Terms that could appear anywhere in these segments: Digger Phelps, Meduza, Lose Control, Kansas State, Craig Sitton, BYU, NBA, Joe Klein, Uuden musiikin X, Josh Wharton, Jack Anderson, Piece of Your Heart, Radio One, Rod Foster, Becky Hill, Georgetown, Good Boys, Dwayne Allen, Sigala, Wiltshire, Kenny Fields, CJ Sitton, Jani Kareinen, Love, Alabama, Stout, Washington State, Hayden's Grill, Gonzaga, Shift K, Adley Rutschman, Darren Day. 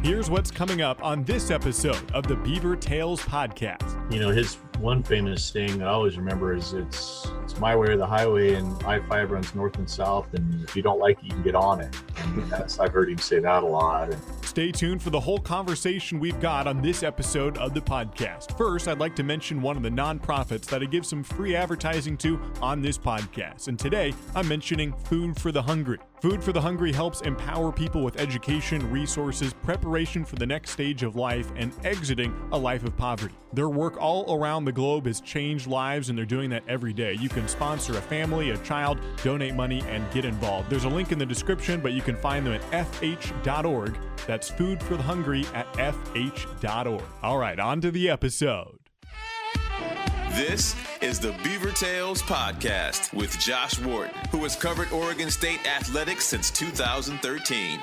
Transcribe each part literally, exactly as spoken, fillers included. Here's what's coming up on this episode of the Beaver Tales podcast. You know, his one famous thing I always remember is it's it's my way or the highway, and I five runs north and south, and if you don't like it, you can get on it. And that's, I've heard him say that a lot. And stay tuned for the whole conversation we've got on this episode of the podcast. First, I'd like to mention one of the nonprofits that I give some free advertising to on this podcast. And today, I'm mentioning Food for the Hungry. Food for the Hungry helps empower people with education, resources, preparation for the next stage of life, and exiting a life of poverty. Their work all around the globe has changed lives, and they're doing that every day. You can sponsor a family, a child, donate money, and get involved. There's a link in the description, but you can find them at f h dot org. That's Food for the Hungry at f h dot org. All right, on to the episode. This is the Beaver Tales Podcast with Josh Wharton, who has covered Oregon State athletics since two thousand thirteen.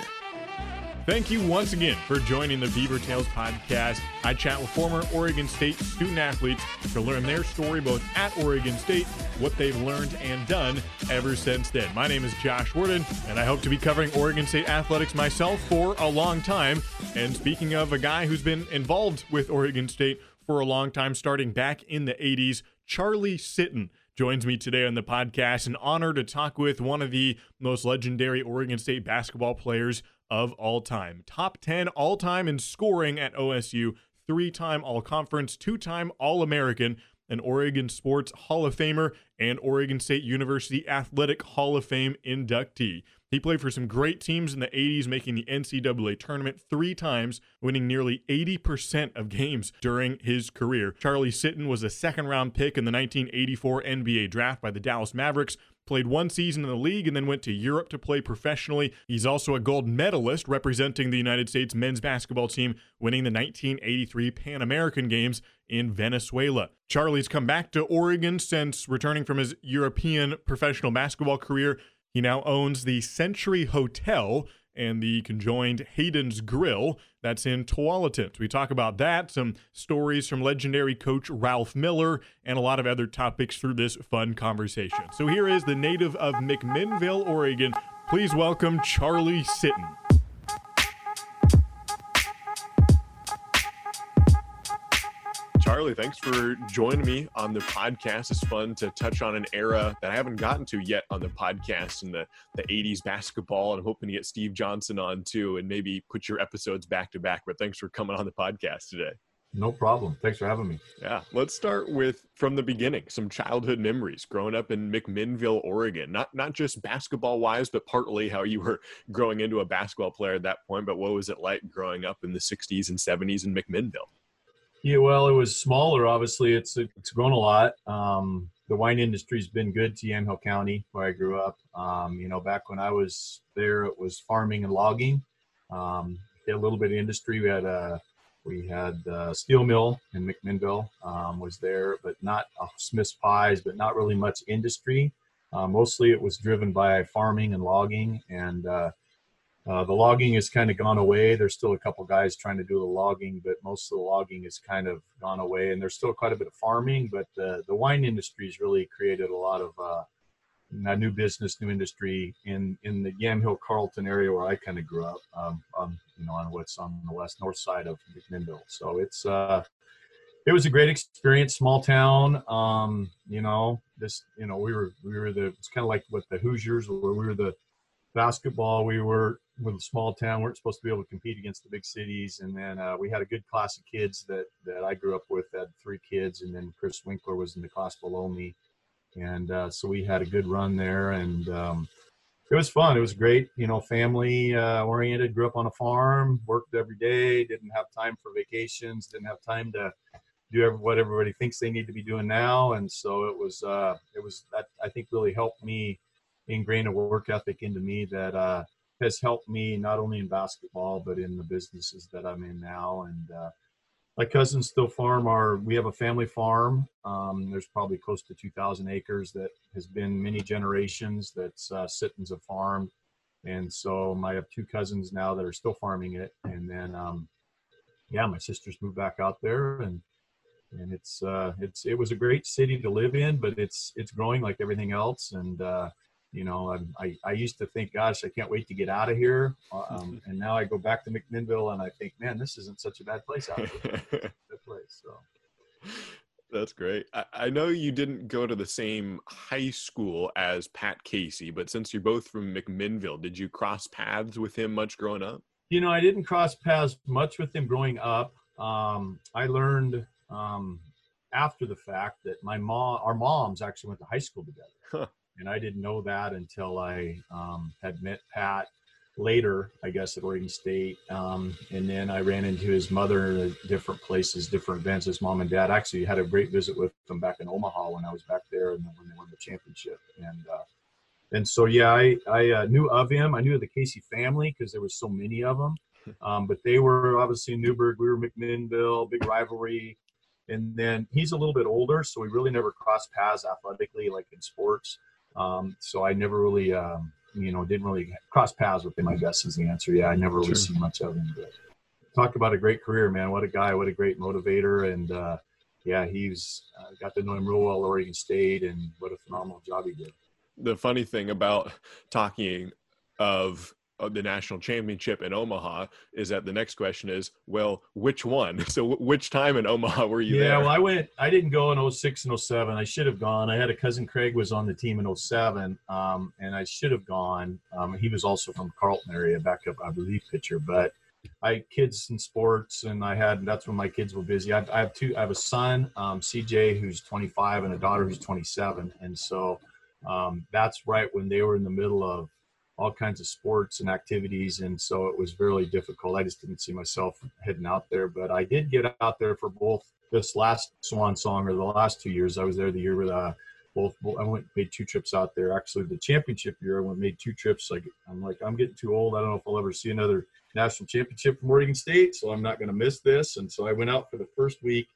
Thank you once again for joining the Beaver Tales Podcast. I chat with former Oregon State student-athletes to learn their story both at Oregon State, what they've learned and done ever since then. My name is Josh Wharton, and I hope to be covering Oregon State athletics myself for a long time. And speaking of a guy who's been involved with Oregon State for a long time, starting back in the eighties, Charlie Sitton joins me today on the podcast. An honor to talk with one of the most legendary Oregon State basketball players of all time. Top ten all-time in scoring at O S U, three-time All-Conference, two-time All-American, an Oregon Sports Hall of Famer, and Oregon State University Athletic Hall of Fame inductee. He played for some great teams in the eighties, making the N C double A tournament three times, winning nearly eighty percent of games during his career. Charlie Sitton was a second-round pick in the nineteen eighty-four N B A draft by the Dallas Mavericks, played one season in the league, and then went to Europe to play professionally. He's also a gold medalist representing the United States men's basketball team, winning the nineteen eighty-three Pan American Games in Venezuela. Charlie's come back to Oregon since returning from his European professional basketball career. He now owns the Century Hotel and the conjoined Hayden's Grill that's in Tualatin. We talk about that, some stories from legendary coach Ralph Miller, and a lot of other topics through this fun conversation. So here is the native of McMinnville, Oregon. Please welcome Charlie Sitton. Charlie, thanks for joining me on the podcast. It's fun to touch on an era that I haven't gotten to yet on the podcast, in the, the eighties basketball. And I'm hoping to get Steve Johnson on too, and maybe put your episodes back to back. But thanks for coming on the podcast today. No problem. Thanks for having me. Yeah. Let's start with from the beginning, some childhood memories growing up in McMinnville, Oregon. Not, not just basketball wise, but partly how you were growing into a basketball player at that point. But what was it like growing up in the sixties and seventies in McMinnville? Yeah, well, it was smaller, obviously. It's it's grown a lot. Um, the wine industry's been good to Yamhill County, where I grew up. Um, you know, back when I was there, it was farming and logging. Um, did a little bit of industry. We had a we had a steel mill in McMinnville, um, was there, but not uh, Smith's Pies, but not really much industry. Uh, mostly, it was driven by farming and logging, and uh, Uh, the logging has kind of gone away. There's still a couple guys trying to do the logging, but most of the logging has kind of gone away. And there's still quite a bit of farming, but uh, the wine industry has really created a lot of uh, new business, new industry in, in the Yamhill-Carlton area where I kind of grew up, um, um, you know, on what's on the west north side of McMinnville. So it's uh, it was a great experience, small town. Um, you know, this you know we were we were the it's kind of like what the Hoosiers where we were the basketball. We were with a small town, weren't supposed to be able to compete against the big cities. And then uh, we had a good class of kids that, that I grew up with, had three kids. And then Chris Winkler was in the class below me. And uh, so we had a good run there, and um, it was fun. It was great, you know, family uh, oriented, grew up on a farm, worked every day, didn't have time for vacations, didn't have time to do what everybody thinks they need to be doing now. And so it was, uh, it was, that I think really helped me ingrain a work ethic into me that uh, has helped me not only in basketball, but in the businesses that I'm in now. And uh, my cousins still farm our, we have a family farm. Um, there's probably close to two thousand acres that has been many generations that's uh, Sitton's a farm. And so I have two cousins now that are still farming it. And then, um, yeah, my sisters moved back out there, and and it's, uh, it's, it was a great city to live in, but it's, it's growing like everything else. And uh, You know, I, I used to think, gosh, I can't wait to get out of here. Um, and now I go back to McMinnville and I think, man, this isn't such a bad place out here. That place, so. That's great. I, I know you didn't go to the same high school as Pat Casey, but since you're both from McMinnville, did you cross paths with him much growing up? You know, I didn't cross paths much with him growing up. Um, I learned um, after the fact that my mom, our moms actually went to high school together. Huh. And I didn't know that until I um, had met Pat later, I guess, at Oregon State. Um, and then I ran into his mother at different places, different events. His mom and dad actually had a great visit with them back in Omaha when I was back there and when they won the championship. And uh, and so, yeah, I, I uh, knew of him. I knew of the Casey family because there was so many of them. Um, but they were obviously Newburgh. We were McMinnville, big rivalry. And then he's a little bit older, so we really never crossed paths athletically like in sports. Um, so I never really, um, you know, didn't really cross paths with him, I guess is the answer. Yeah. I never really sure. seen much of him, but talk about a great career, man. What a guy, what a great motivator. And, uh, yeah, he's uh, got to know him real well, Oregon State, and what a phenomenal job he did. The funny thing about talking of, of the national championship in Omaha is that the next question is, well, which one? So w- which time in Omaha were you yeah, there? Yeah, well, I went, I didn't go in oh six and oh seven. I should have gone. I had a cousin, Craig, was on the team in oh seven, um, and I should have gone. Um, he was also from Carlton area, backup, I believe, pitcher. But I had kids in sports, and I had, that's when my kids were busy. I, I have two, I have a son, um, C J, who's twenty-five, and a daughter who's twenty-seven. And so um, that's right when they were in the middle of all kinds of sports and activities. And so it was really difficult. I just didn't see myself heading out there, but I did get out there for both this last Swan Song or the last two years. I was there the year with uh, both, I went made two trips out there. Actually the championship year, I went made two trips. Like I'm like, I'm getting too old. I don't know if I'll ever see another national championship from Oregon State. So I'm not going to miss this. And so I went out for the first week,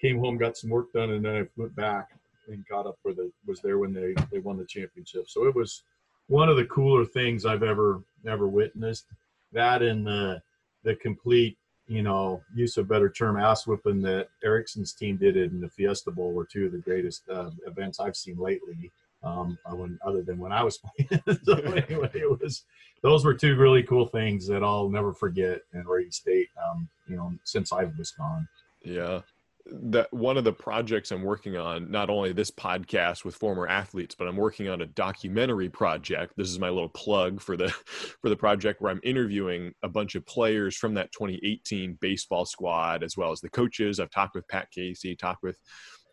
came home, got some work done. And then I went back and got up for the, was there when they, they won the championship. So it was one of the cooler things I've ever, ever witnessed, that and the, the complete, you know, use of better term, ass whipping that Erickson's team did in the Fiesta Bowl were two of the greatest uh, events I've seen lately. Um, I wouldn't, other than when I was playing. So anyway, it was, those were two really cool things that I'll never forget in Oregon State, um, you know, since I was gone. Yeah. That one of the projects I'm working on, not only this podcast with former athletes, but I'm working on a documentary project. This is my little plug for the for the project where I'm interviewing a bunch of players from that twenty eighteen baseball squad, as well as the coaches. I've talked with Pat Casey, talked with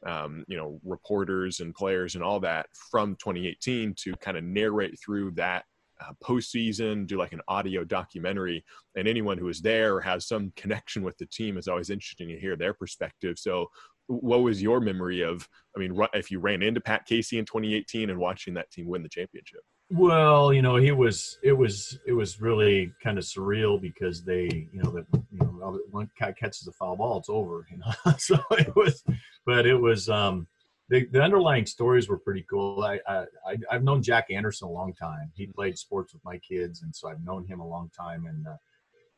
um, you know, reporters and players and all that from twenty eighteen to kind of narrate through that Uh, postseason, do like an audio documentary, and anyone who is there or has some connection with the team is always interesting to hear their perspective. So what was your memory of, I mean, if you ran into Pat Casey in twenty eighteen and watching that team win the championship? Well, you know, he was, it was, it was really kind of surreal because they, you know, that, you know, one guy catches a foul ball, it's over, you know, so it was, but it was, um, The, the underlying stories were pretty cool. I, I, I've known Jack Anderson a long time. He played sports with my kids, and so I've known him a long time. And, uh,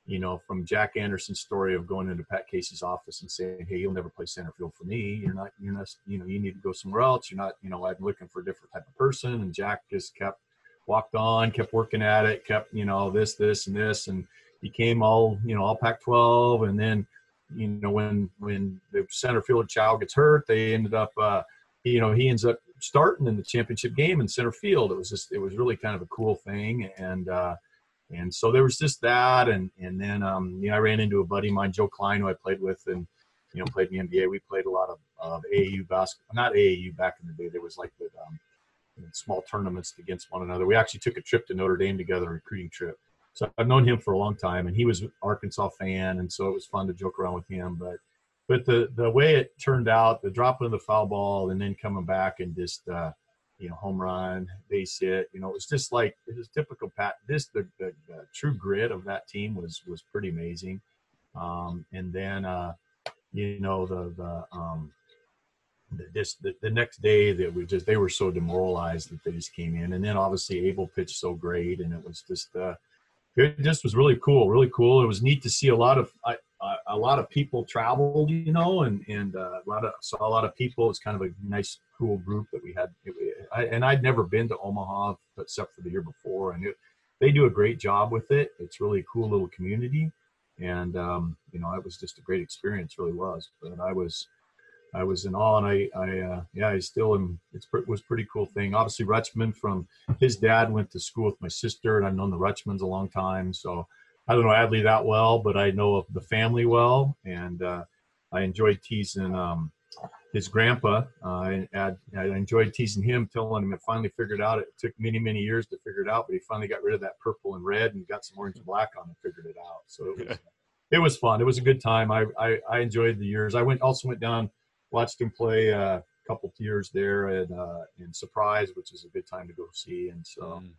you know, from Jack Anderson's story of going into Pat Casey's office and saying, hey, you'll never play center field for me. You're not, you're not, you know, you need to go somewhere else. You're not, you know, I'm looking for a different type of person. And Jack just kept, walked on, kept working at it, kept, you know, this, this, and this, and became all, you know, all Pac twelve. And then, you know, when, when the center fielder child gets hurt, they ended up, uh, you know, he ends up starting in the championship game in center field. It was just, it was really kind of a cool thing. And, uh, and so there was just that. And, and then, um, you know, I ran into a buddy of mine, Joe Klein, who I played with and, you know, played in the N B A. We played a lot of, of A A U basketball, not A A U back in the day. There was like the um, small tournaments against one another. We actually took a trip to Notre Dame together, a recruiting trip. So I've known him for a long time, and he was an Arkansas fan. And so it was fun to joke around with him, but, But the, the way it turned out, the dropping of the foul ball and then coming back and just, uh, you know, home run, base hit, you know, it was just like, it was typical Pat. This, the, the, the true grit of that team was, was pretty amazing. Um, and then, uh, you know, the, the, um, the, this, the, the next day that we just, they were so demoralized that they just came in. And then obviously Abel pitched so great. And it was just, uh, it just was really cool, really cool. It was neat to see a lot of, I, Uh, a lot of people traveled, you know, and, and uh, a lot of, saw a lot of people. It's kind of a nice, cool group that we had. It, I, and I'd never been to Omaha, except for the year before. And it, they do a great job with it. It's really a cool little community. And, um, you know, it was just a great experience, really was. But I was I was in awe, and I, I uh, yeah, I still am. It's, it was a pretty cool thing. Obviously, Rutschman, from his dad, went to school with my sister, and I've known the Rutschmans a long time. So I don't know Adley that well, but I know of the family well, and uh, I enjoyed teasing um, his grandpa. Uh, I, I enjoyed teasing him, telling him I finally figured out. It took many, many years to figure it out, but he finally got rid of that purple and red and got some orange and black on and figured it out. So it was, it was fun. It was a good time. I, I, I enjoyed the years. I went also went down. Watched him play a couple of years there in, uh, in Surprise, which is a good time to go see. And so, mm.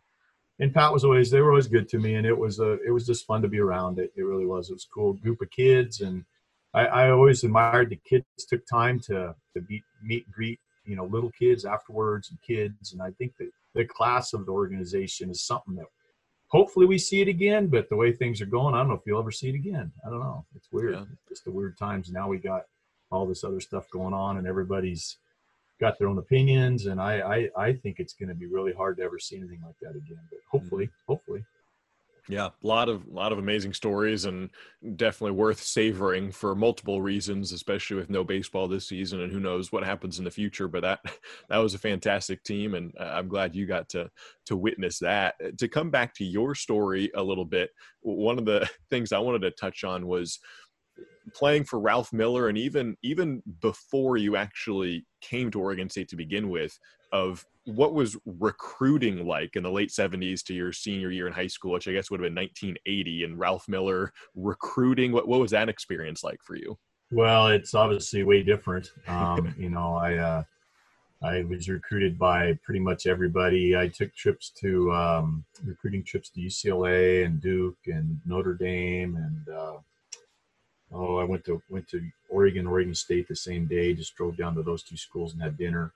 and Pat was always, they were always good to me. And it was a, it was just fun to be around it. It really was. It was a cool group of kids. And I, I always admired the kids took time to, to meet, meet and greet, you know, little kids afterwards and kids. And I think that the class of the organization is something that hopefully we see it again, but the way things are going, I don't know if you'll ever see it again. I don't know. It's weird. Yeah. It's just the weird times. Now we got all this other stuff going on, and everybody's got their own opinions, and I I, I think it's going to be really hard to ever see anything like that again. But hopefully, mm-hmm. hopefully, yeah, a lot of lot of amazing stories, and definitely worth savoring for multiple reasons, especially with no baseball this season, and who knows what happens in the future. But that that was a fantastic team, and I'm glad you got to to witness that. To come back to your story a little bit, one of the things I wanted to touch on was playing for Ralph Miller, and even even before you actually came to Oregon State to begin with, of what was recruiting like in the late seventies to your senior year in high school, which I guess would have been nineteen eighty, and Ralph Miller recruiting. What what was that experience like for you? Well, it's obviously way different. Um, you know, I uh, I was recruited by pretty much everybody. I took trips to um, recruiting trips to U C L A and Duke and Notre Dame and uh, Oh, I went to went to Oregon, Oregon State the same day. Just drove down to those two schools and had dinner,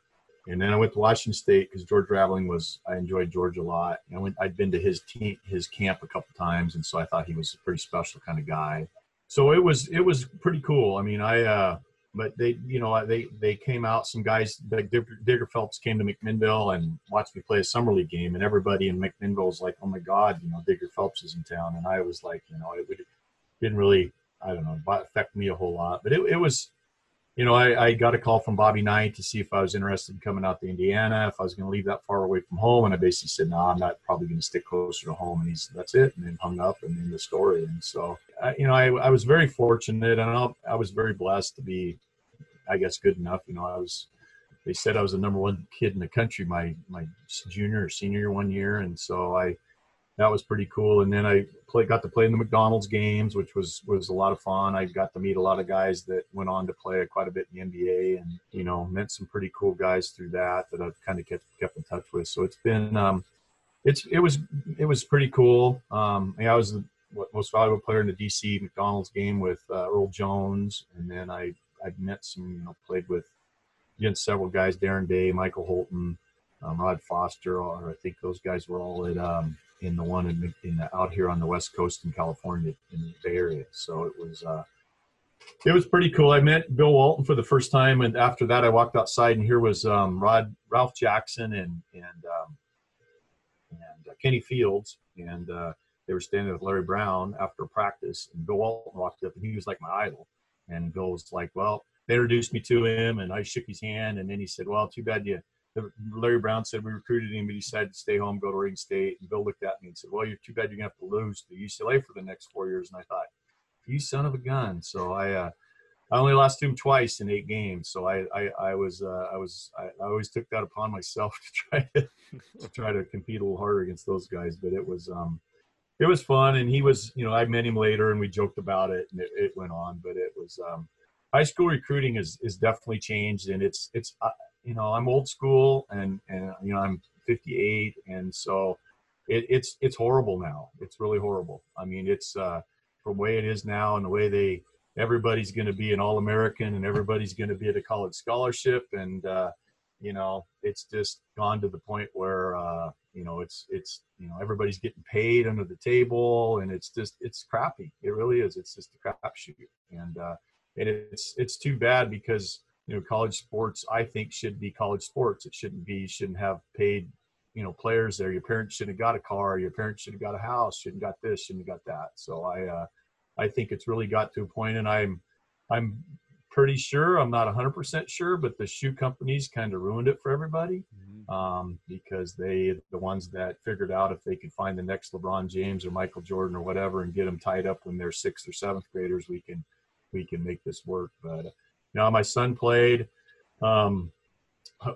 and then I went to Washington State because George Raveling was. I enjoyed George a lot. I went. I'd been to his team, his camp a couple times, and so I thought he was a pretty special kind of guy. So it was it was pretty cool. I mean, I uh, but they you know they they came out. Some guys like Digger Phelps came to McMinnville and watched me play a summer league game, and everybody in McMinnville was like, "Oh my God, you know, Digger Phelps is in town," and I was like, you know, it, it didn't really. I don't know, affect me a whole lot, but it, it was, you know, I, I got a call from Bobby Knight to see if I was interested in coming out to Indiana, if I was going to leave that far away from home. And I basically said, no, nah, I'm not probably going to stick closer to home. And he said, that's it. And then hung up and then the story. And so, I, you know, I, I was very fortunate, and I, I was very blessed to be, I guess, good enough. You know, I was, they said I was the number one kid in the country, my, my junior or senior year one year. And so I, that was pretty cool. And then I play, got to play in the McDonald's games, which was, was a lot of fun. I got to meet a lot of guys that went on to play quite a bit in the N B A, and, you know, met some pretty cool guys through that that I've kind of kept, kept in touch with. So it's been, um, it's, it was, it was pretty cool. Um, I was the what, most valuable player in the D C McDonald's game with uh, Earl Jones. And then I, I met some, you know, played with against several guys, Darren Day, Michael Holton, um, Rod Foster, or I think those guys were all at, um, in the one in, in the, out here on the West Coast in California in the Bay Area. So it was, uh, it was pretty cool. I met Bill Walton for the first time. And after that, I walked outside and here was, um, Rod, Ralph Jackson and, and, um, and uh, Kenny Fields. And, uh, they were standing with Larry Brown after practice, and Bill Walton walked up and he was like my idol. And Bill was like, well, they introduced me to him and I shook his hand. And then he said, well, too bad you, Larry Brown said we recruited him, but he decided to stay home, go to Oregon State. And Bill looked at me and said, well, you're too bad you're going to have to lose to U C L A for the next four years. And I thought, you son of a gun. So I uh, I only lost to him twice in eight games. So I I, I was uh, I was I, I always took that upon myself to try to, to try to compete a little harder against those guys. But it was um it was fun, and he was, you know, I met him later and we joked about it, and it, it went on. But it was um, high school recruiting is is definitely changed, and it's it's. Uh, you know, I'm old school, and, and, you know, I'm fifty-eight. And so it, it's, it's horrible now. It's really horrible. I mean, it's uh, from the way it is now, and the way they, everybody's going to be an All-American, and everybody's going to be at a college scholarship. And, uh, you know, it's just gone to the point where, uh, you know, it's, it's, you know, everybody's getting paid under the table, and it's just, it's crappy. It really is. It's just a crapshoot. And, uh, and it's, it's too bad, because, you know, college sports, I think, should be college sports. It shouldn't be, shouldn't have paid, you know, players there. Your parents should have got a car. Your parents should have got a house. Shouldn't got this. Shouldn't got that. So I, uh, I think it's really got to a point, and I'm, I'm pretty sure, I'm not one hundred percent sure, but the shoe companies kind of ruined it for everybody, mm-hmm. um, because they, the ones that figured out if they could find the next LeBron James or Michael Jordan or whatever and get them tied up when they're sixth or seventh graders, we can, we can make this work. But you know, my son played um,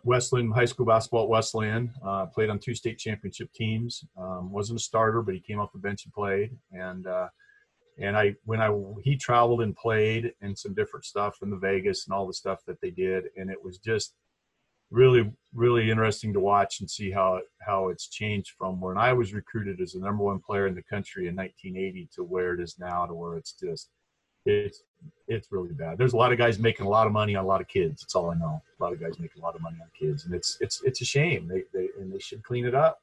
Westland high school basketball at Westland, uh, played on two state championship teams, um, wasn't a starter, but he came off the bench and played. And, uh, And I, when I, he traveled and played and some different stuff in the Vegas and all the stuff that they did. And it was just really, really interesting to watch and see how, how it's changed from when I was recruited as the number one player in the country in nineteen eighty to where it is now, to where it's just, it's, it's really bad. There's a lot of guys making a lot of money on a lot of kids. That's all I know. A lot of guys making a lot of money on kids, and it's, it's, it's a shame. They, they, and they should clean it up,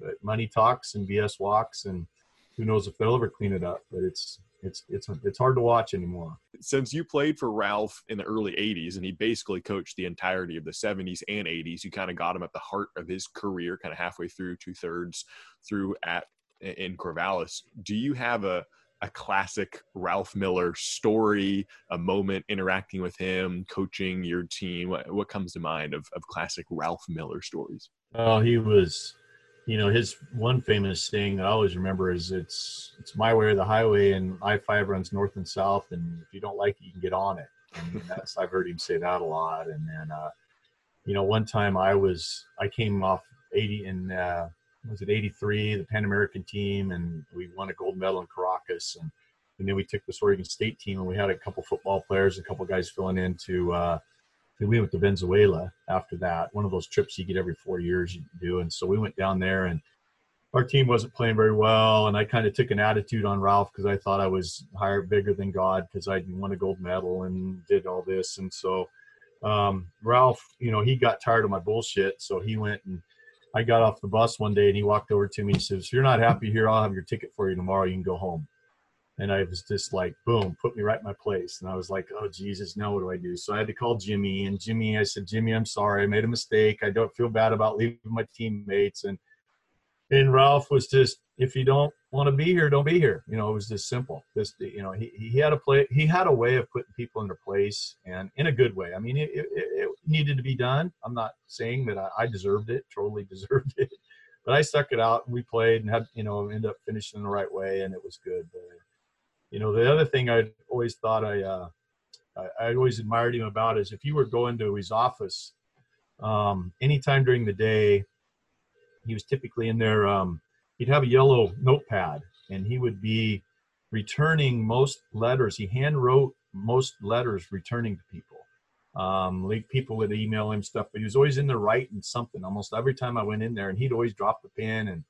but money talks and B S walks, and who knows if they'll ever clean it up, but it's, it's, it's, it's hard to watch anymore. Since you played for Ralph in the early eighties and he basically coached the entirety of the seventies and eighties, you kind of got him at the heart of his career, kind of halfway through, two thirds through at in Corvallis. Do you have a, a classic Ralph Miller story, a moment interacting with him, coaching your team? What, what comes to mind of, of classic Ralph Miller stories? Oh, he was, you know, his one famous thing that I always remember is it's it's my way or the highway, and I five runs north and south, and if you don't like it, you can get on it. I mean, that's, I've heard him say that a lot. And then, uh, you know, one time I was – I came off eighty in uh, – was it eighty-three, the Pan American team, and we won a gold medal in Caracas. And, and then we took this Oregon State team, and we had a couple football players, a couple guys filling in to uh, – we went to Venezuela after that, one of those trips you get every four years you do. And so we went down there, and our team wasn't playing very well. And I kind of took an attitude on Ralph because I thought I was higher, bigger than God, because I won a gold medal and did all this. And so um, Ralph, you know, he got tired of my bullshit. So he went, and I got off the bus one day, and he walked over to me and says, "If you're not happy here, I'll have your ticket for you tomorrow. You can go home." And I was just like, boom, put me right in my place. And I was like, oh, Jesus, now what do I do? So I had to call Jimmy. And Jimmy, I said, "Jimmy, I'm sorry. I made a mistake. I don't feel bad about leaving my teammates." And and Ralph was just, if you don't want to be here, don't be here. You know, it was just simple. Just, you know, he, he had a play. He had a way of putting people in their place, and in a good way. I mean, it, it, it needed to be done. I'm not saying that I, I deserved it, totally deserved it. But I stuck it out, and we played and had, you know, ended up finishing the right way, and it was good. But, you know, the other thing I always thought I, uh, I, I always admired him about is if you were going to his office um, anytime during the day, he was typically in there. Um, he'd have a yellow notepad, and he would be returning most letters. He hand wrote most letters returning to people. Um, like people would email him stuff, but he was always in there writing something almost every time I went in there, and he'd always drop the pen and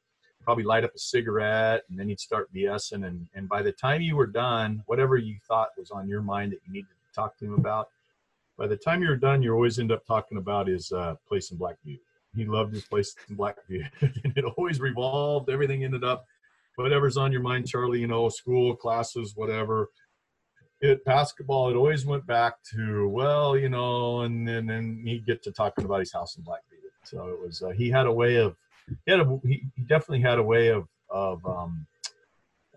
probably light up a cigarette, and then he'd start BSing. And, and by the time you were done, whatever you thought was on your mind that you needed to talk to him about, by the time you were done, you always end up talking about his uh, place in Blackview. He loved his place in Blackview. And it always revolved. Everything ended up, whatever's on your mind, Charlie, you know, school, classes, whatever. It, basketball, it always went back to, well, you know, and then and, and he'd get to talking about his house in Blackview. So it was, uh, he had a way of, He, had a, he definitely had a way of of, um,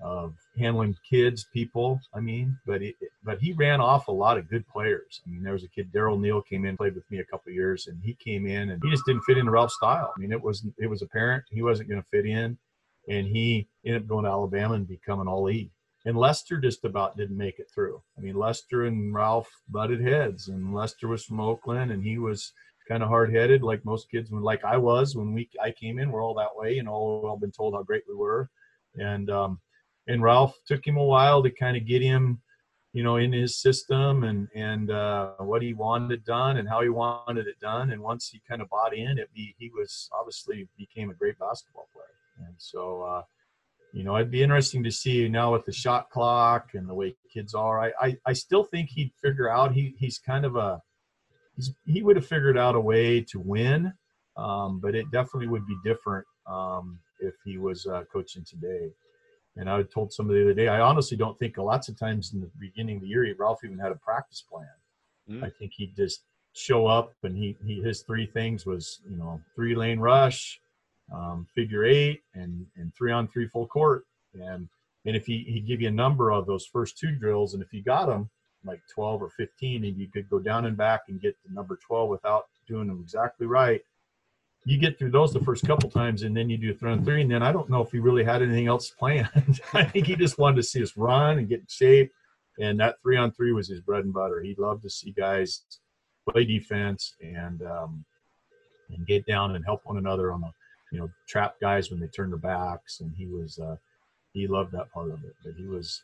of handling kids, people, I mean, but it, but he ran off a lot of good players. I mean, there was a kid, Daryl Neal, came in, played with me a couple of years, and he came in, and he just didn't fit into Ralph's style. I mean, it was it was apparent he wasn't going to fit in, and he ended up going to Alabama and becoming All-E. And Lester just about didn't make it through. I mean, Lester and Ralph butted heads, and Lester was from Oakland, and he was – kind of hard-headed, like most kids, when, like I was when we I came in, we're all that way, you know, we've all been told how great we were. And um, and Ralph took him a while to kind of get him, you know, in his system and and uh, what he wanted done and how he wanted it done. And once he kind of bought in, it be, he was obviously became a great basketball player. And so, uh, you know, it'd be interesting to see now with the shot clock and the way kids are. I I, I still think he'd figure out he he's kind of a he would have figured out a way to win, um, but it definitely would be different um, if he was uh, coaching today. And I told somebody the other day, I honestly don't think lots of times in the beginning of the year, Ralph even had a practice plan. Mm. I think he'd just show up, and he, he his three things was, you know, three-lane rush, um, figure eight and, and three on three full court. And, and if he, he'd give you a number of those first two drills, and if you got them like twelve or fifteen, and you could go down and back and get the number twelve without doing them exactly right, you get through those the first couple times, and then you do three on three. And then I don't know if he really had anything else planned. I think he just wanted to see us run and get in shape. And that three on three was his bread and butter. He loved to see guys play defense and um, and get down and help one another on the, you know, trap guys when they turn their backs. And he was uh, he loved that part of it. But he was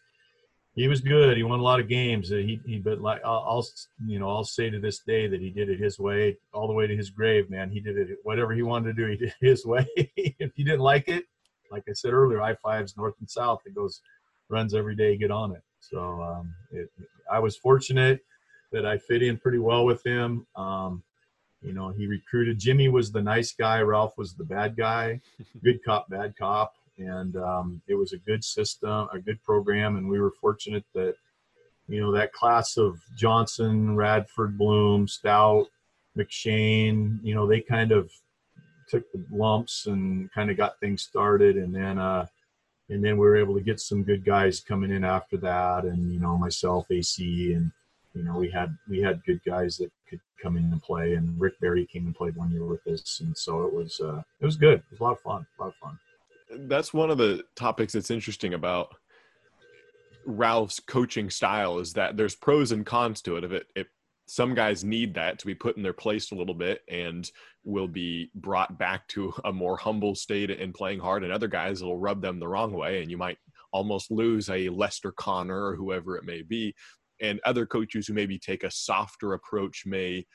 he was good. He won a lot of games. He, he but like I'll, I'll you know I'll say to this day that he did it his way all the way to his grave. Man, he did it whatever he wanted to do. He did it his way. If you didn't like it, like I said earlier, high fives north and south. It goes runs every day. Get on it. So um, it, I was fortunate that I fit in pretty well with him. Um, you know, he recruited. Jimmy was the nice guy. Ralph was the bad guy. Good cop, bad cop. And um, it was a good system, a good program. And we were fortunate that, you know, that class of Johnson, Radford, Bloom, Stout, McShane, you know, they kind of took the lumps and kind of got things started. And then, uh, And then we were able to get some good guys coming in after that, and you know myself, A C, and you know we had we had good guys that could come in and play. And Rick Barry came and played one year with us, and so it was uh, it was good. It was a lot of fun, a lot of fun. That's one of the topics that's interesting about Ralph's coaching style is that there's pros and cons to it. Of it, it some guys need that to be put in their place a little bit and will be brought back to a more humble state and playing hard, and other guys will rub them the wrong way. And you might almost lose a Lester Connor or whoever it may be. And other coaches who maybe take a softer approach may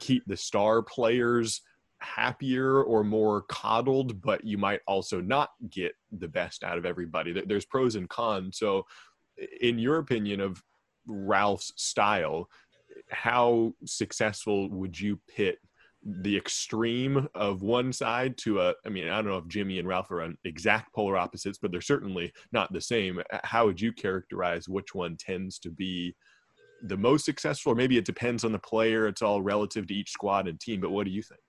keep the star players happier or more coddled, but you might also not get the best out of everybody. There's pros and cons. So in your opinion of Ralph's style, how successful would you pit the extreme of one side to a, I mean, I don't know if Jimmy and Ralph are on exact polar opposites, but they're certainly not the same. How would you characterize which one tends to be the most successful? Or maybe it depends on the player. It's all relative to each squad and team, but what do you think?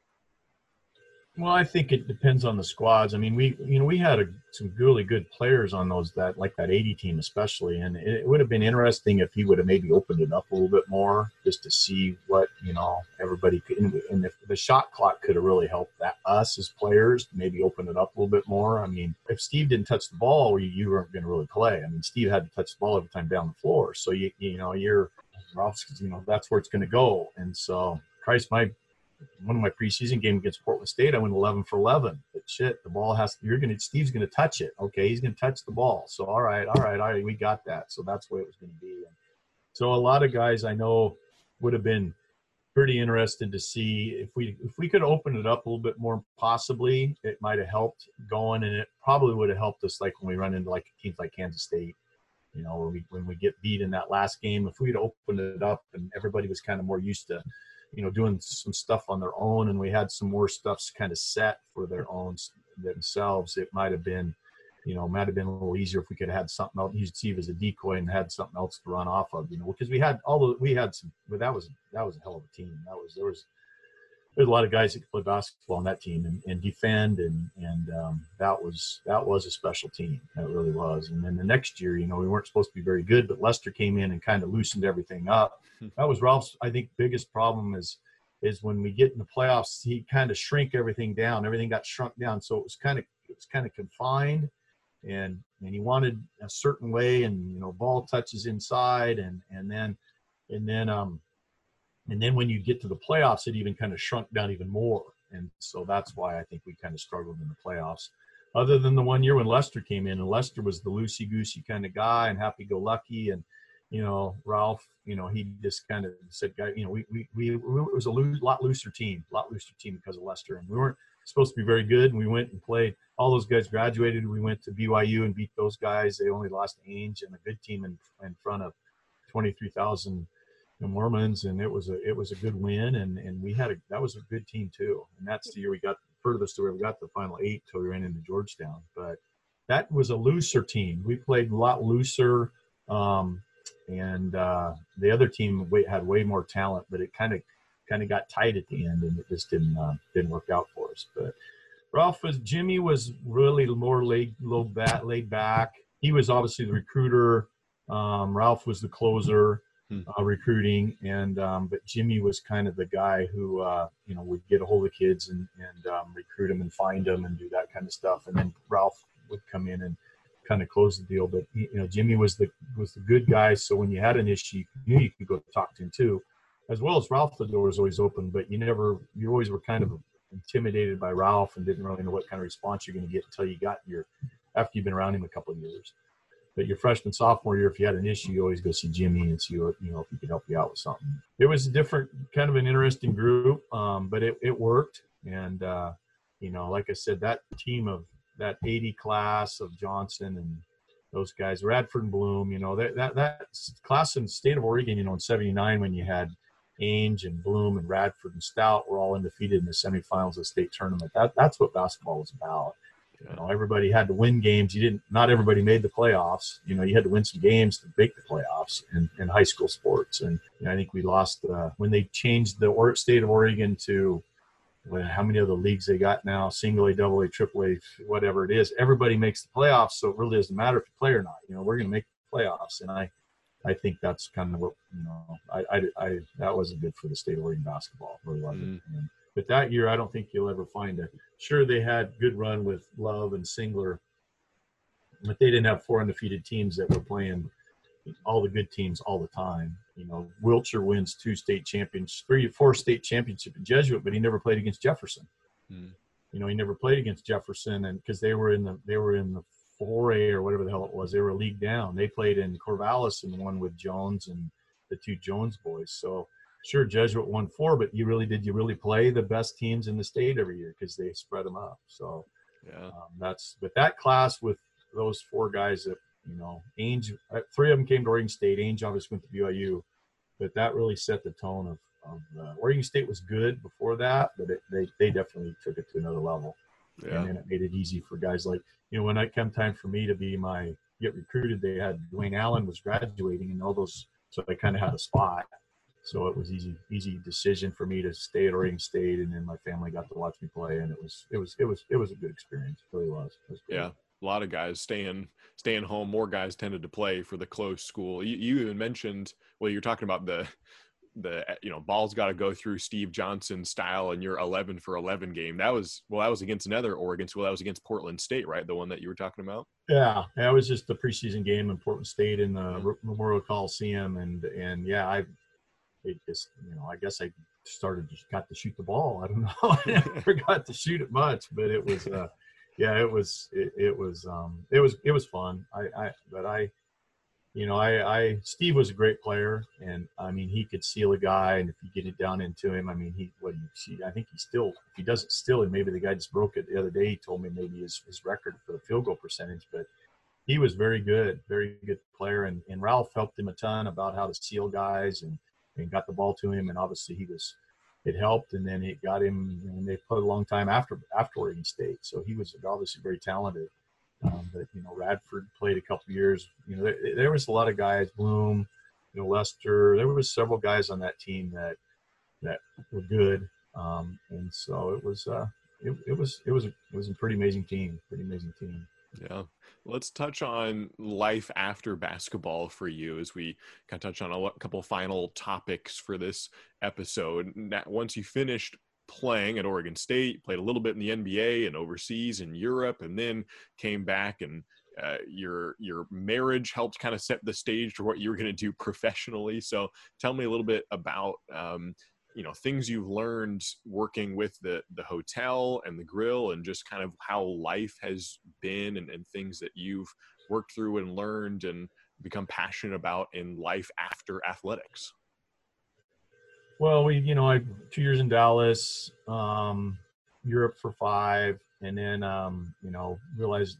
Well, I think it depends on the squads. I mean, we, you know, we had a, some really good players on those, that like that eighty team, especially. And it would have been interesting if he would have maybe opened it up a little bit more just to see what, you know, everybody could, and if the shot clock could have really helped that us as players, maybe open it up a little bit more. I mean, if Steve didn't touch the ball, you, you weren't going to really play. I mean, Steve had to touch the ball every time down the floor. So, you, you know, you're, you know, that's where it's going to go. And so Christ, my, one of my preseason games against Portland State, I went eleven for eleven. But shit, the ball has to, you're going to, Steve's going to touch it. Okay. He's going to touch the ball. So, all right, all right, all right. We got that. So that's the way it was going to be. And so a lot of guys I know would have been pretty interested to see if we, if we could open it up a little bit more, possibly it might've helped going. And it probably would have helped us. Like when we run into like teams like Kansas State, you know, when we, when we get beat in that last game, if we'd opened it up and everybody was kind of more used to, you know, doing some stuff on their own, and we had some more stuffs kind of set for their own themselves, it might have been, you know, might have been a little easier if we could have had something else, used Steve as a decoy and had something else to run off of, you know, because we had all the, we had some, but that was, that was a hell of a team. That was, there was, there's a lot of guys that could play basketball on that team and, and defend. And, and um, that was, that was a special team. That really was. And then the next year, you know, we weren't supposed to be very good, but Lester came in and kind of loosened everything up. That was Ralph's, I think, biggest problem is, is when we get in the playoffs, he kind of shrink everything down. Everything got shrunk down. So it was kind of, it was kind of confined, and, and he wanted a certain way, and, you know, ball touches inside. And, and then, and then, um, And then when you get to the playoffs, it even kind of shrunk down even more. And so that's why I think we kind of struggled in the playoffs. Other than the one year when Lester came in, and Lester was the loosey-goosey kind of guy and happy-go-lucky. And, you know, Ralph, you know, he just kind of said, you know, we we, we, we it was a lo- lot looser team, lot looser team because of Lester. And we weren't supposed to be very good. And we went and played. All those guys graduated. We went to B Y U and beat those guys. They only lost Ainge and a good team in, in front of twenty-three thousand the Mormons, and it was a it was a good win, and and we had a that was a good team too, and that's the year we got furthest to where we got the final eight till we ran into Georgetown. But that was a looser team. We played a lot looser, um, and uh, the other team had way more talent, but it kind of kind of got tight at the end, and it just didn't uh, didn't work out for us. But Ralph was, Jimmy was really more laid, low bat, laid back. He was obviously the recruiter. Um, Ralph was the closer uh, recruiting. And, um, but Jimmy was kind of the guy who, uh, you know, would get a hold of kids and, and um, recruit them and find them and do that kind of stuff. And then Ralph would come in and kind of close the deal. But, you know, Jimmy was the, was the good guy. So when you had an issue, you knew you could go talk to him too, as well as Ralph. The door was always open, but you never, you always were kind of intimidated by Ralph and didn't really know what kind of response you're going to get until you got your, after you've been around him a couple of years. But your freshman, sophomore year, if you had an issue, you always go see Jimmy and see what, you know, if he could help you out with something. It was a different, kind of an interesting group, um, but it, it worked. And, uh, you know, like I said, that team of that eighty class of Johnson and those guys, Radford and Bloom, you know, that, that, that class in the state of Oregon, you know, in seventy-nine, when you had Ainge and Bloom and Radford and Stout were all undefeated in the semifinals of the state tournament. That that's what basketball was about. You know, everybody had to win games. You didn't. Not everybody made the playoffs. You know, you had to win some games to make the playoffs in, in high school sports. And you know, I think we lost uh, when they changed the or- state of Oregon to well, how many other leagues they got now? Single A, double A, triple A, whatever it is. Everybody makes the playoffs, so it really doesn't matter if you play or not. You know, we're going to make the playoffs, and I. I think that's kind of what, you know, I, I, I, that wasn't good for the state of Oregon basketball. Really wasn't. Mm. But that year, I don't think you'll ever find it. Sure, they had good run with Love and Singler, but they didn't have four undefeated teams that were playing all the good teams all the time. You know, Wiltshire wins two state champions, three or four state championship at Jesuit, but he never played against Jefferson. Mm. You know, he never played against Jefferson, and because they were in the, they were in the, four A or whatever the hell it was. They were a league down. They played in Corvallis and won with Jones and the two Jones boys. So sure, Jesuit won four, but you really did you really play the best teams in the state every year because they spread them up. So yeah, um, that's but that class with those four guys that you know, Ainge, three of them came to Oregon State. Ainge obviously went to B Y U, but that really set the tone of. of uh, Oregon State was good before that, but it, they they definitely took it to another level. Yeah. And then it made it easy for guys like, you know, when it came time for me to be my get recruited, they had Dwayne Allen was graduating and all those, so I kind of had a spot. So it was easy, easy decision for me to stay at Oregon State, and then my family got to watch me play, and it was, it was, it was, it was a good experience. It really was. It was good. Yeah, a lot of guys staying, staying home. More guys tended to play for the close school. You, you even mentioned, well, you're talking about the. the you know ball's got to go through Steve Johnson style and your eleven for eleven game. That was well that was against another Oregon school. That was against Portland State, right? The one that you were talking about. Yeah, that was just the preseason game in Portland State in the mm-hmm. Memorial Coliseum, and and yeah, I it just you know I guess I started just got to shoot the ball. I don't know, I never got to shoot it much, but it was uh, yeah, it was it, it was um it was it was fun. I I but I. You know, I, I Steve was a great player, and I mean he could seal a guy, and if you get it down into him, I mean he what you see. I think he still, if he doesn't steal it, maybe the guy just broke it the other day. He told me maybe his, his record for the field goal percentage, but he was very good, very good player, and, and Ralph helped him a ton about how to seal guys and, and got the ball to him, and obviously he was it helped, and then it got him, and they played a long time after after Oregon State, so he was obviously very talented. Um, but, you know, Radford played a couple of years. You know, there, there was a lot of guys, Bloom, you know, Lester. There was several guys on that team that that were good. Um, and so it was uh, it, it was it was a, it was a pretty amazing team, pretty amazing team. Yeah. Let's touch on life after basketball for you as we kind of touch on a couple final topics for this episode. Now, once you finished playing at Oregon State, played a little bit in the N B A and overseas in Europe, and then came back, and uh, your your marriage helped kind of set the stage for what you were going to do professionally. So tell me a little bit about um, you know things you've learned working with the the hotel and the grill, and just kind of how life has been, and, and things that you've worked through and learned and become passionate about in life after athletics. Well, we, you know, I two years in Dallas, um, Europe for five, and then, um, you know, realized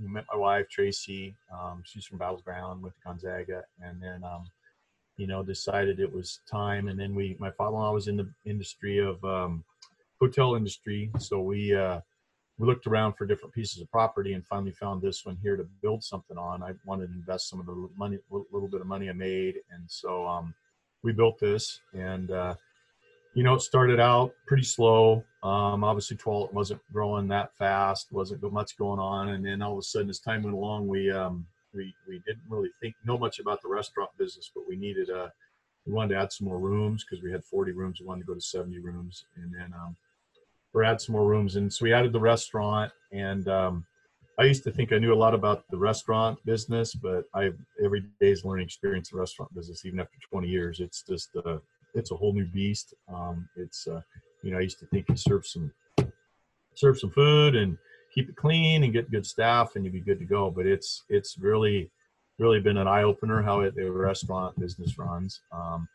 we met my wife, Tracy. Um, she's from Battleground, went to Gonzaga, and then, um, you know, decided it was time. And then we, my father-in-law was in the industry of um, hotel industry, so we uh, we looked around for different pieces of property and finally found this one here to build something on. I wanted to invest some of the money, little bit of money I made, and so. Um, We built this, and uh, you know, it started out pretty slow. Um, obviously, Tualatin wasn't growing that fast, wasn't much going on. And then all of a sudden, as time went along, we um, we we didn't really think know much about the restaurant business, but we needed a we wanted to add some more rooms because we had forty rooms. We wanted to go to seventy rooms, and then um, we add some more rooms. And so we added the restaurant. And um, I used to think I knew a lot about the restaurant business, but I every day's learning experience in the restaurant business, even after twenty years, it's just uh, it's a whole new beast. Um, it's uh, you know, I used to think you serve some serve some food and keep it clean and get good staff and you'd be good to go. But it's it's really really been an eye opener how it, the restaurant business runs. Um,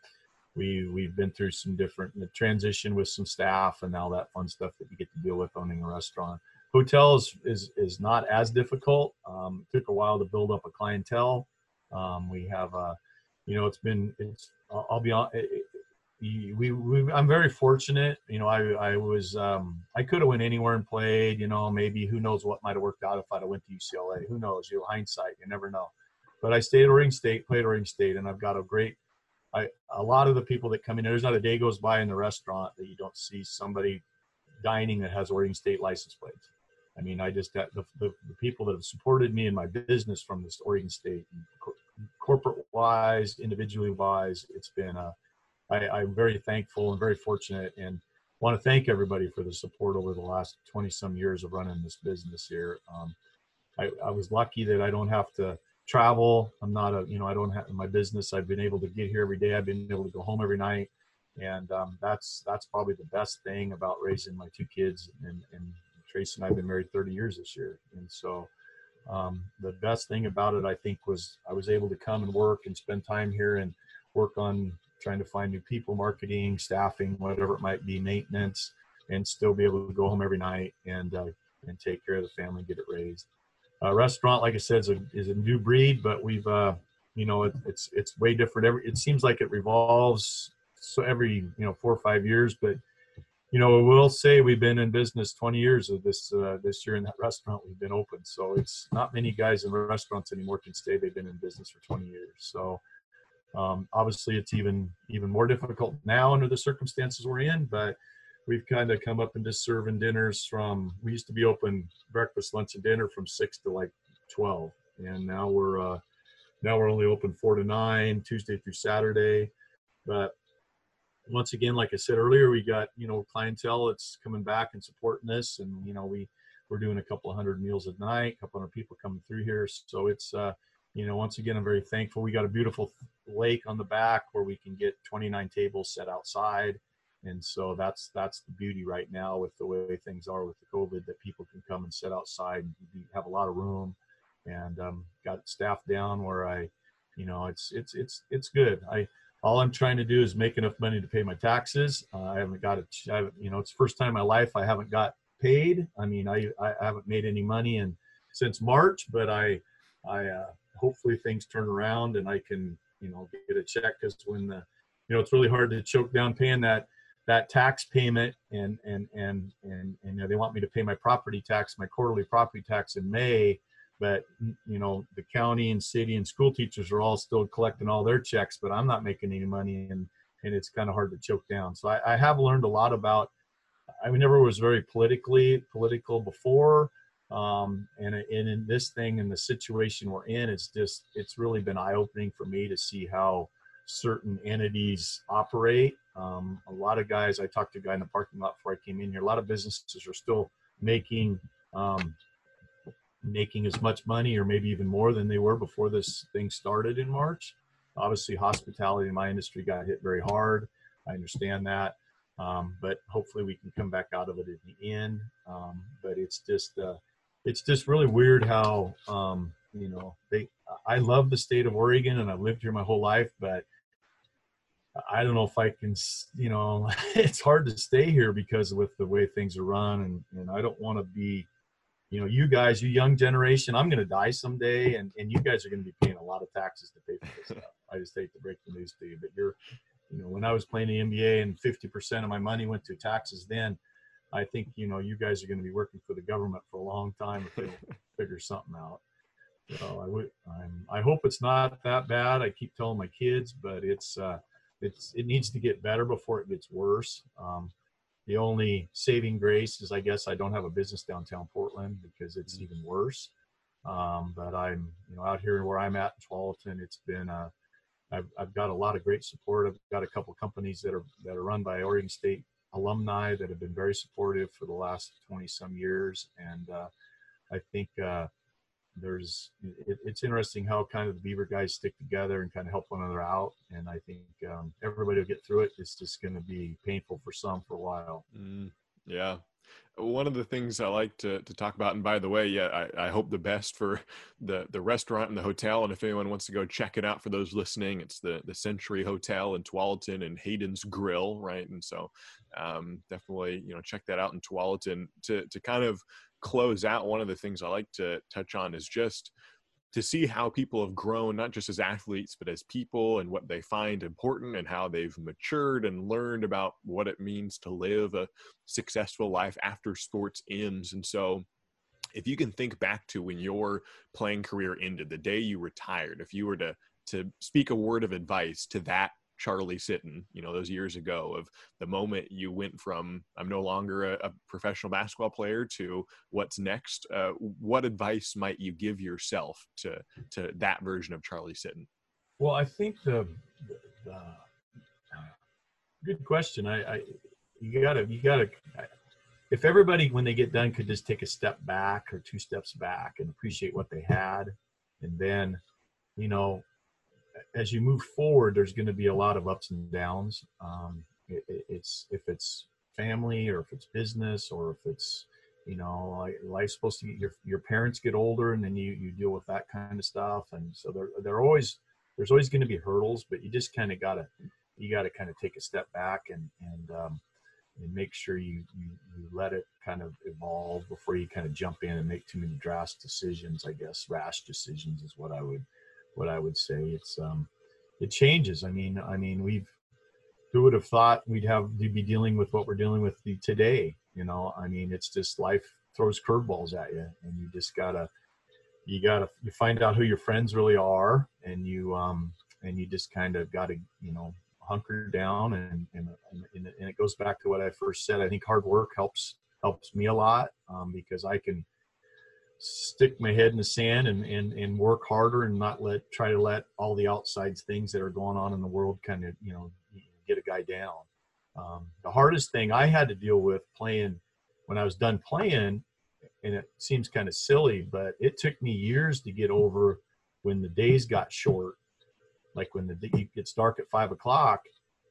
we we've been through some different transition with some staff and all that fun stuff that you get to deal with owning a restaurant. Hotels is is not as difficult. Um, it took a while to build up a clientele. Um, we have a, you know, it's been it's. I'll be on. We, we, I'm very fortunate. You know, I, I was, um, I could have went anywhere and played, you know, maybe who knows what might've worked out if I'd have went to U C L A, who knows, you know, hindsight, you never know. But I stayed at Oregon State, played at Oregon State, and I've got a great, I, a lot of the people that come in, there's not a day goes by in the restaurant that you don't see somebody dining that has Oregon State license plates. I mean, I just, the, the, the people that have supported me in my business from this Oregon State, corporate wise, individually wise, it's been a, I, I'm very thankful and very fortunate, and want to thank everybody for the support over the last twenty some years of running this business here. Um, I, I was lucky that I don't have to travel. I'm not a, you know, I don't have my business. I've been able to get here every day. I've been able to go home every night. And um, that's, that's probably the best thing about raising my two kids, and, and Trace and I've been married thirty years this year. And so um, the best thing about it, I think, was I was able to come and work and spend time here and work on trying to find new people, marketing, staffing, whatever it might be, maintenance, and still be able to go home every night and uh, and take care of the family, get it raised. Uh, restaurant, like I said, is a, is a new breed, but we've, uh, you know, it, it's it's way different. Every, it seems like it revolves so every, you know, four or five years, but, you know, I will say we've been in business twenty years of this, uh, this year in that restaurant we've been open. So it's not many guys in restaurants anymore can say they've been in business for twenty years. So Um, obviously, it's even even more difficult now under the circumstances we're in, but we've kind of come up and just serving dinners from, we used to be open breakfast, lunch, and dinner from six to like twelve, and now we're uh, now we're only open four to nine, Tuesday through Saturday. But once again, like I said earlier, we got, you know, clientele that's coming back and supporting this, and you know we we're doing a couple of hundred meals a night, a couple hundred people coming through here, so it's. Uh, You know, once again, I'm very thankful. We got a beautiful lake on the back where we can get twenty-nine tables set outside. And so that's that's the beauty right now with the way things are with the COVID, that people can come and sit outside and have a lot of room. And um, got staff down where I, you know, it's it's it's it's good. I all I'm trying to do is make enough money to pay my taxes. Uh, I haven't got it. You know, it's the first time in my life I haven't got paid. I mean, I I haven't made any money in since March, but I I. Uh, hopefully things turn around and I can, you know, get a check, because when the, you know, it's really hard to choke down paying that, that tax payment. And, and, and, and, and you know, they want me to pay my property tax, my quarterly property tax in May, but you know, the county and city and school teachers are all still collecting all their checks, but I'm not making any money, and, and it's kind of hard to choke down. So I, I have learned a lot about, I never was very politically political before. Um, and, and in this thing and the situation we're in, it's just, it's really been eye-opening for me to see how certain entities operate. Um, a lot of guys, I talked to a guy in the parking lot before I came in here, a lot of businesses are still making, um, making as much money or maybe even more than they were before this thing started in March. Obviously, hospitality in my industry got hit very hard. I understand that. Um, but hopefully we can come back out of it at the end. Um, but it's just, uh, It's just really weird how, um, you know, they, I love the state of Oregon and I've lived here my whole life, but I don't know if I can, you know, it's hard to stay here because with the way things are run, and, and I don't want to be, you know, you guys, you young generation, I'm going to die someday, and, and you guys are going to be paying a lot of taxes to pay for this stuff. I just hate to break the news to you, but you're, you know, when I was playing the N B A and fifty percent of my money went to taxes then, I think, you know, you guys are going to be working for the government for a long time if they don't figure something out. So I would, I'm, I hope it's not that bad. I keep telling my kids, but it's, uh, it's it needs to get better before it gets worse. Um, the only saving grace is, I guess, I don't have a business downtown Portland because it's even worse. Um, but I'm, you know, out here where I'm at in Tualatin, it's been a, I've, I've got a lot of great support. I've got a couple companies that are that are run by Oregon State alumni that have been very supportive for the last twenty some years. And uh, I think uh, there's, it, it's interesting how kind of the Beaver guys stick together and kind of help one another out. And I think um, everybody will get through it. It's just going to be painful for some for a while. Mm, yeah. One of the things I like to, to talk about, and by the way, yeah, I, I hope the best for the, the restaurant and the hotel. And if anyone wants to go check it out for those listening, it's the, the Century Hotel in Tualatin and Hayden's Grill, right? And so um, definitely, you know, check that out in Tualatin. To, to kind of close out, one of the things I like to touch on is just to see how people have grown, not just as athletes, but as people, and what they find important and how they've matured and learned about what it means to live a successful life after sports ends. And so if you can think back to when your playing career ended, the day you retired, if you were to, to speak a word of advice to that Charlie Sitton, you know, those years ago, of the moment you went from I'm no longer a, a professional basketball player to what's next, uh, what advice might you give yourself to to that version of Charlie Sitton? Well, I think the, the, the good question. I, I you gotta you gotta if everybody when they get done could just take a step back or two steps back and appreciate what they had, and then, you know, as you move forward, there's going to be a lot of ups and downs. Um, it, it's if it's family, or if it's business, or if it's, you know, life's supposed to get, your your parents get older, and then you you deal with that kind of stuff. And so there there always there's always going to be hurdles, but you just kind of gotta you gotta kind of take a step back and and um, and make sure you, you you let it kind of evolve before you kind of jump in and make too many drastic decisions. I guess rash decisions is what I would. What I would say it's um, it changes. I mean, I mean, we've who would have thought we'd have to be dealing with what we're dealing with the, today? You know, I mean, it's just life throws curveballs at you, and you just gotta, you gotta, you find out who your friends really are, and you um, and you just kind of gotta, you know, hunker down, and and and it goes back to what I first said. I think hard work helps helps me a lot um, because I can stick my head in the sand and, and, and work harder and not let, try to let all the outside things that are going on in the world kind of, you know, get a guy down. Um, the hardest thing I had to deal with playing when I was done playing, and it seems kind of silly, but it took me years to get over when the days got short. Like when the it gets dark at five o'clock.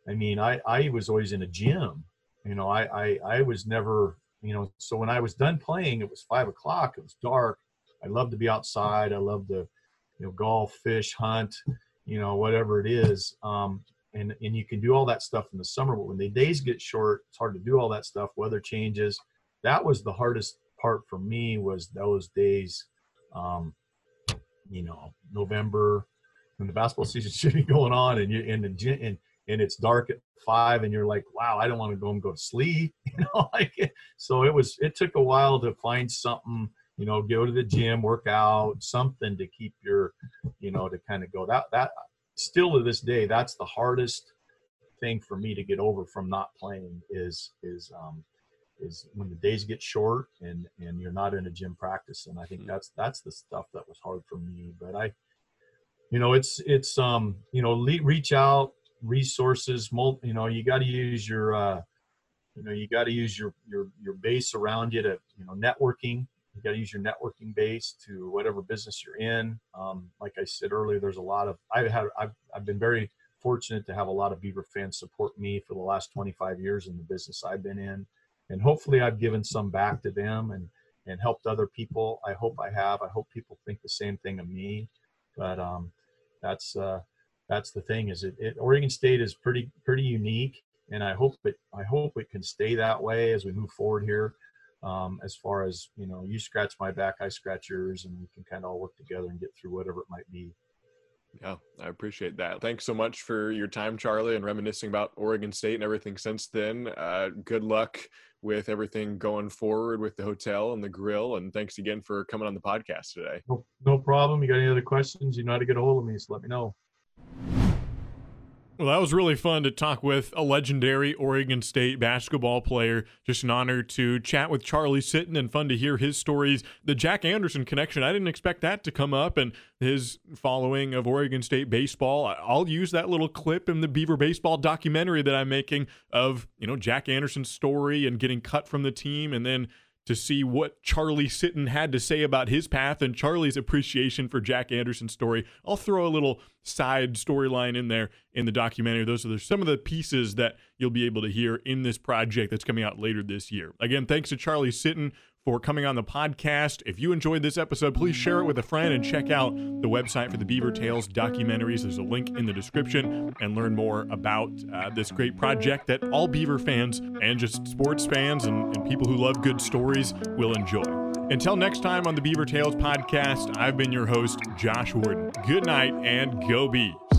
I mean, I, I was always in a gym, you know, I, I, I was never, you know, so when I was done playing, it was five o'clock. It was dark. I love to be outside. I love to, you know, golf, fish, hunt, you know, whatever it is. Um, and and you can do all that stuff in the summer, but when the days get short, it's hard to do all that stuff. Weather changes. That was the hardest part for me, was those days. Um, you know, November, when the basketball season should be going on, and you and the and and it's dark at five, and you're like, wow, I don't want to go and go to sleep. You know, like, so it was, it took a while to find something, you know, go to the gym, work out, something to keep your, you know, to kind of go that, that still to this day, that's the hardest thing for me to get over from not playing is, is, um, is when the days get short and, and you're not in a gym practice. And I think that's, that's the stuff that was hard for me, but I, you know, it's, it's, um, you know, le- reach out, resources, you know, you got to use your, uh, you know, you got to use your, your, your base around you to, you know, networking, you got to use your networking base to whatever business you're in. Um, like I said earlier, there's a lot of, I've had, I've, I've been very fortunate to have a lot of Beaver fans support me for the last twenty-five years in the business I've been in. And hopefully I've given some back to them and, and helped other people. I hope I have, I hope people think the same thing of me, but, um, that's, uh, that's the thing is it, it Oregon State is pretty, pretty unique. And I hope it, I hope it can stay that way as we move forward here. Um, as far as, you know, you scratch my back, I scratch yours, and we can kind of all work together and get through whatever it might be. Yeah, I appreciate that. Thanks so much for your time, Charlie, and reminiscing about Oregon State and everything since then. Uh, good luck with everything going forward with the hotel and the grill. And thanks again for coming on the podcast today. No, no problem. You got any other questions? You know how to get a hold of me, so let me know. Well, that was really fun to talk with a legendary Oregon State basketball player. Just an honor to chat with Charlie Sitton and fun to hear his stories. The Jack Anderson connection, I didn't expect that to come up, and his following of Oregon State baseball. I'll use that little clip in the Beaver baseball documentary that I'm making of, you know, Jack Anderson's story and getting cut from the team, and then to see what Charlie Sitton had to say about his path and Charlie's appreciation for Jack Anderson's story. I'll throw a little side storyline in there in the documentary. Those are some of the pieces that you'll be able to hear in this project that's coming out later this year. Again, thanks to Charlie Sitton for coming on the podcast. If you enjoyed this episode, please share it with a friend and check out the website for the Beaver Tales documentaries. There's a link in the description, and learn more about uh, this great project that all Beaver fans and just sports fans and, and people who love good stories will enjoy. Until next time on the Beaver Tales podcast, I've been your host, Josh Warden. Good night and go Beavs.